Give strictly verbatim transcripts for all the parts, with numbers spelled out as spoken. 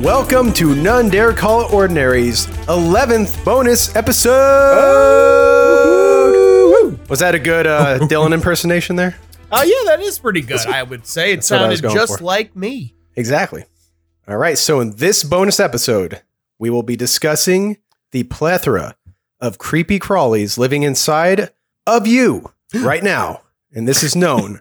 Welcome to None Dare Call It Ordinary's eleventh bonus episode. Oh. Was that a good uh, Dylan impersonation there? Oh uh, yeah, that is pretty good. I would say it sounded just for. like me. Exactly. All right. So in this bonus episode, we will be discussing the plethora of creepy crawlies living inside of you right now, and this is known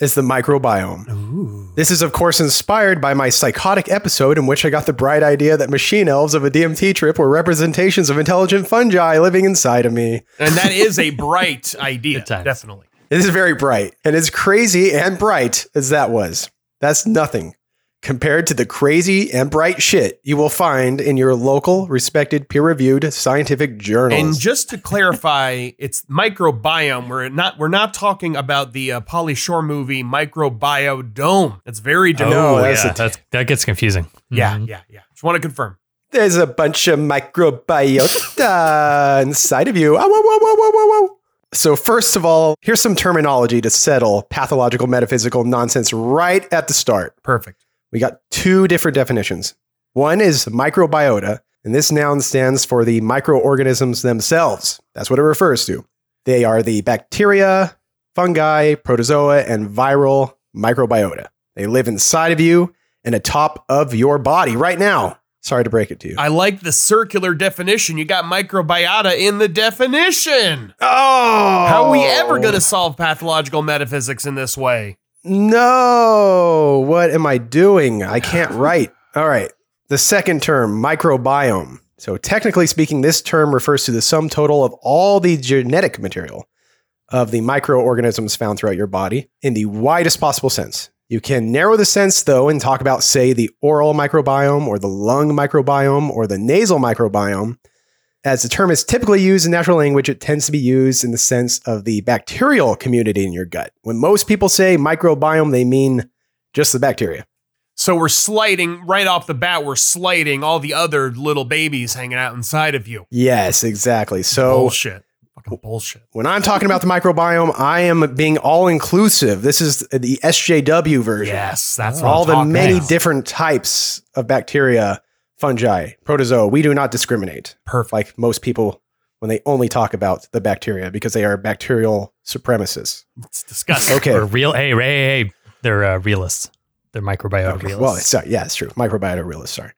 as the microbiome. Ooh. This is, of course, inspired by my psychotic episode in which I got the bright idea that machine elves of a D M T trip were representations of intelligent fungi living inside of me. And that is a bright idea, definitely. It is very bright, and as crazy and bright as that was, that's nothing compared to the crazy and bright shit you will find in your local, respected, peer-reviewed scientific journals. And just to clarify, it's microbiome. We're not we're not talking about the uh, Pauly Shore movie Microbiodome. That's very different. Oh, no, that's yeah, t- that's, that gets confusing. Yeah, mm-hmm. yeah, yeah. Just want to confirm. There's a bunch of microbiota inside of you. Oh, whoa, whoa, whoa, whoa, whoa, whoa. So first of all, here's some terminology to settle pathological metaphysical nonsense right at the start. Perfect. We got two different definitions. One is microbiota, and this noun stands for the microorganisms themselves. That's what it refers to. They are the bacteria, fungi, protozoa, and viral microbiota. They live inside of you and atop of your body right now. Sorry to break it to you. I like the circular definition. You got microbiota in the definition. Oh! How are we ever going to solve pathological metaphysics in this way? No! What am I doing? I can't write. All right. The second term, microbiome. So technically speaking, this term refers to the sum total of all the genetic material of the microorganisms found throughout your body in the widest possible sense. You can narrow the sense, though, and talk about, say, the oral microbiome or the lung microbiome or the nasal microbiome. As the term is typically used in natural language, it tends to be used in the sense of the bacterial community in your gut. When most people say microbiome, they mean just the bacteria. So we're slighting, right off the bat, we're slighting all the other little babies hanging out inside of you. Yes, exactly. So bullshit. Fucking bullshit. When I'm talking about the microbiome, I am being all inclusive. This is the S J W version. Yes, that's what all I'm the talking many about. Different types of bacteria, fungi, protozoa. We do not discriminate. Perfect. Like most people when they only talk about the bacteria because they are bacterial supremacists. It's disgusting. Okay. Or real. Hey, hey, hey. They're uh, realists. They're microbiota okay. realists. Well, it's, uh, yeah, it's true. Microbiota realists. Sorry.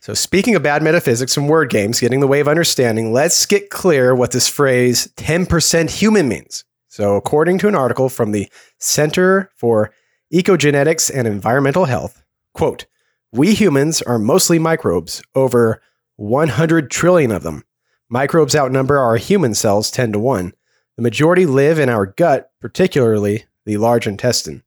So speaking of bad metaphysics and word games, getting the way of understanding, let's get clear what this phrase ten percent human means. So according to an article from the Center for Ecogenetics and Environmental Health, quote, we humans are mostly microbes, over one hundred trillion of them. Microbes outnumber our human cells ten to one. The majority live in our gut, particularly the large intestine.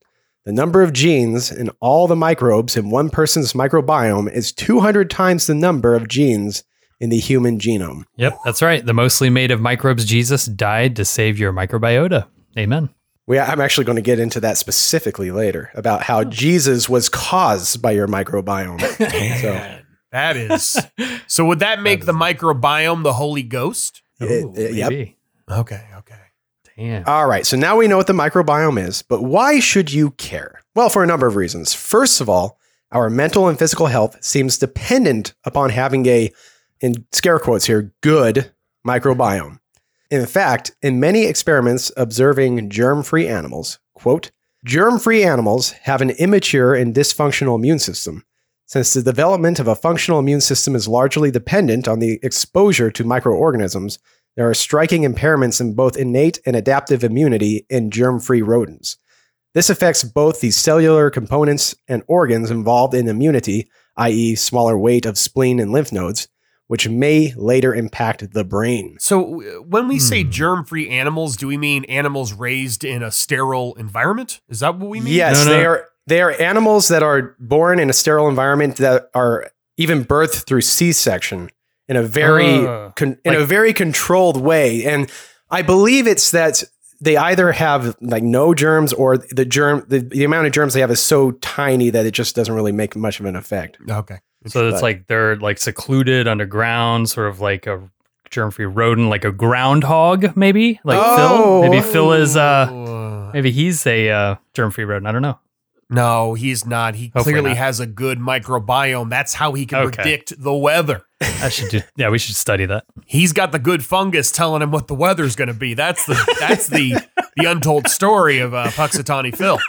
The number of genes in all the microbes in one person's microbiome is two hundred times the number of genes in the human genome. Yep, that's right. The mostly made of microbes Jesus died to save your microbiota. Amen. We, I'm actually going to get into that specifically later about how Jesus was caused by your microbiome. So. That is. So would that make that the microbiome the Holy Ghost? Ooh, it, it, yep. Okay, okay. Yeah. All right, so now we know what the microbiome is, but why should you care? Well, for a number of reasons. First of all, our mental and physical health seems dependent upon having a, in scare quotes here, good microbiome. In fact, in many experiments observing germ-free animals, quote, germ-free animals have an immature and dysfunctional immune system. Since the development of a functional immune system is largely dependent on the exposure to microorganisms, there are striking impairments in both innate and adaptive immunity in germ-free rodents. This affects both the cellular components and organs involved in immunity, that is smaller weight of spleen and lymph nodes, which may later impact the brain. So when we hmm. say germ-free animals, do we mean animals raised in a sterile environment? Is that what we mean? Yes, no, no. they are they are animals that are born in a sterile environment that are even birthed through C-section. In a very uh, con- in like, a very controlled way, and I believe it's that they either have like no germs or the germ the, the amount of germs they have is so tiny that it just doesn't really make much of an effect. Okay, so but, it's like they're like secluded underground, sort of like a germ-free rodent, like a groundhog, maybe. Like oh, Phil, maybe Phil is uh, maybe he's a uh, germ-free rodent. I don't know. No, he's not. He Hopefully clearly not. has a good microbiome. That's how he can okay. predict the weather. I should do. Yeah, we should study that. He's got the good fungus telling him what the weather's going to be. That's the that's the the untold story of uh, Puxatawny Phil.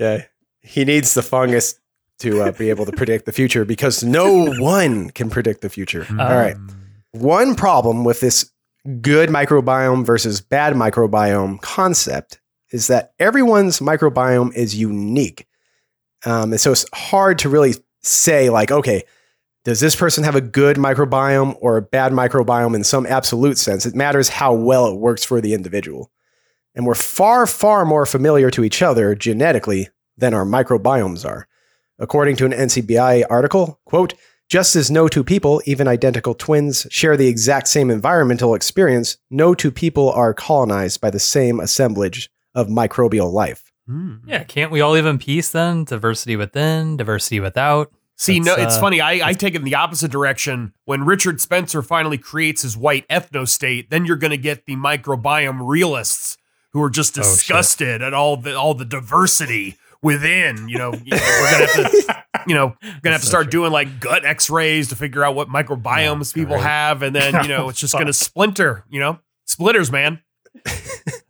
Yeah, he needs the fungus to uh, be able to predict the future because no one can predict the future. Um, All right, one problem with this good microbiome versus bad microbiome concept is that everyone's microbiome is unique. Um, and so it's hard to really say like, okay, does this person have a good microbiome or a bad microbiome in some absolute sense? It matters how well it works for the individual. And we're far, far more familiar to each other genetically than our microbiomes are. According to an N C B I article, quote, just as no two people, even identical twins, share the exact same environmental experience, no two people are colonized by the same assemblage of microbial life. Mm. Yeah, can't we all live in peace then? Diversity within, diversity without. See, it's, no, it's uh, funny. I, I take it in the opposite direction. When Richard Spencer finally creates his white ethnostate, then you're going to get the microbiome realists who are just disgusted oh, at all the all the diversity within. You know, you know we're going to have to, you know, we're gonna have to so start true. doing like gut X-rays to figure out what microbiomes no, people great. have, and then you know it's just going to splinter. You know, splitters, man.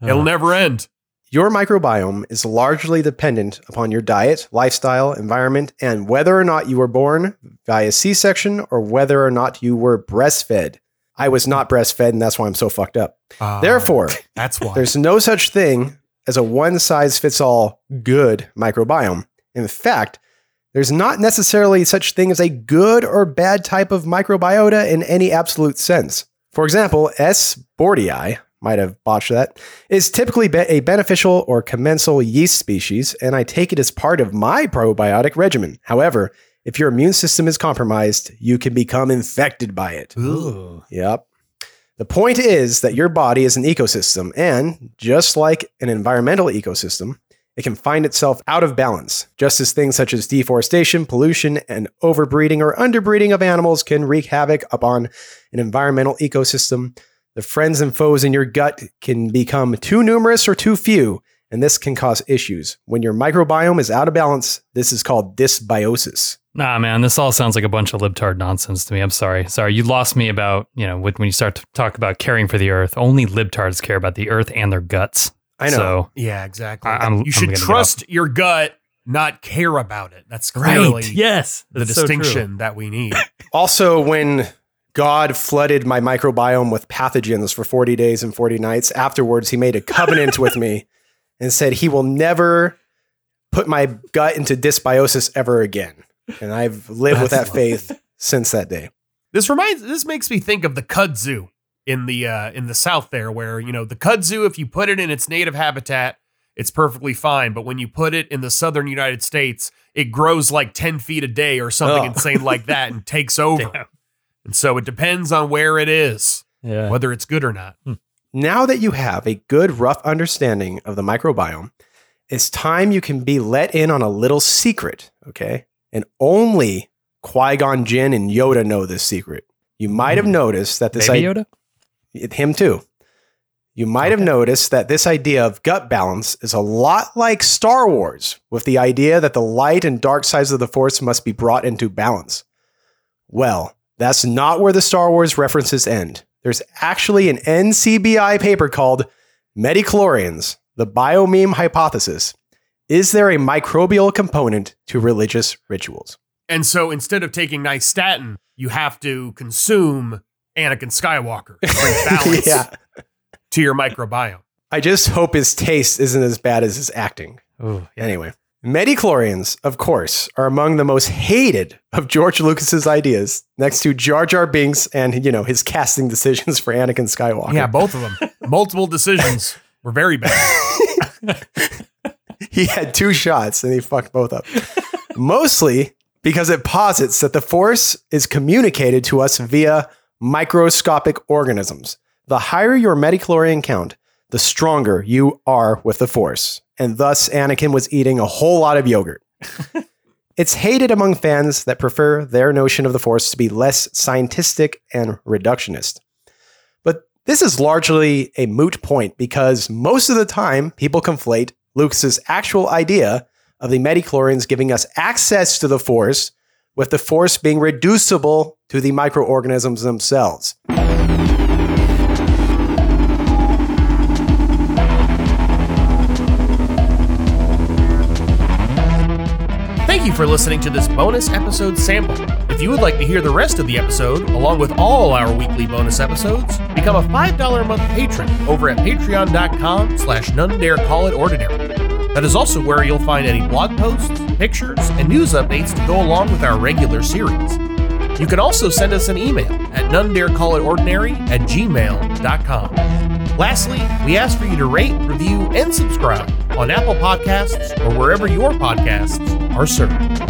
It'll never end. Your microbiome is largely dependent upon your diet, lifestyle, environment, and whether or not you were born via C-section or whether or not you were breastfed. I was not breastfed, and that's why I'm so fucked up. Uh, Therefore, that's why. There's no such thing as a one-size-fits-all good microbiome. In fact, there's not necessarily such thing as a good or bad type of microbiota in any absolute sense. For example, S. bordii, might have botched that, is typically be- a beneficial or commensal yeast species, and I take it as part of my probiotic regimen. However, if your immune system is compromised, you can become infected by it. Ooh. Yep. The point is that your body is an ecosystem, and just like an environmental ecosystem, it can find itself out of balance, just as things such as deforestation, pollution, and overbreeding or underbreeding of animals can wreak havoc upon an environmental ecosystem. The friends and foes in your gut can become too numerous or too few, and this can cause issues. When your microbiome is out of balance, this is called dysbiosis. Nah, man, this all sounds like a bunch of libtard nonsense to me. I'm sorry. Sorry, you lost me about, you know, when you start to talk about caring for the earth. Only libtards care about the earth and their guts. I know. So yeah, exactly. I, I'm, you should I'm trust your gut, not care about it. That's clearly right. Yes, the that's distinction so that we need. Also, when God flooded my microbiome with pathogens for forty days and forty nights. Afterwards, he made a covenant with me and said he will never put my gut into dysbiosis ever again. And I've lived with that faith since that day. This reminds, this makes me think of the kudzu in the uh, in the South there, where, you know, the kudzu, if you put it in its native habitat, it's perfectly fine. But when you put it in the southern United States, it grows like ten feet a day or something oh. insane like that and takes over. Damn. And so it depends on where it is, yeah. whether it's good or not. Now that you have a good, rough understanding of the microbiome, it's time you can be let in on a little secret, okay? And only Qui-Gon Jinn and Yoda know this secret. You might have noticed that this Baby I- Yoda? It, him too. You might okay. have noticed that this idea of gut balance is a lot like Star Wars, with the idea that the light and dark sides of the Force must be brought into balance. Well, that's not where the Star Wars references end. There's actually an N C B I paper called Medichlorians, the Biomeme Hypothesis. Is there a microbial component to religious rituals? And so instead of taking nystatin, you have to consume Anakin Skywalker to bring balance yeah. to your microbiome. I just hope his taste isn't as bad as his acting. Ooh, yeah. Anyway. Medichlorians, of course, are among the most hated of George Lucas's ideas, next to Jar Jar Binks and, you know, his casting decisions for Anakin Skywalker. Yeah, both of them. Multiple decisions were very bad. He had two shots and he fucked both up. Mostly because it posits that the Force is communicated to us via microscopic organisms. The higher your Medichlorian count, the stronger you are with the Force. And thus, Anakin was eating a whole lot of yogurt. It's hated among fans that prefer their notion of the Force to be less scientistic and reductionist. But this is largely a moot point because most of the time, people conflate Lucas's actual idea of the Medichlorians, giving us access to the Force, with the Force being reducible to the microorganisms themselves. Thank you for listening to this bonus episode sample. If you would like to hear the rest of the episode, along with all our weekly bonus episodes, become a five dollars a month patron over at patreon.com slash none dare call it ordinary. That is also where you'll find any blog posts, pictures, and news updates to go along with our regular series. You can also send us an email at nonedarecallitordinary at gmail.com. Lastly, we ask for you to rate, review, and subscribe on Apple Podcasts or wherever your podcasts are served.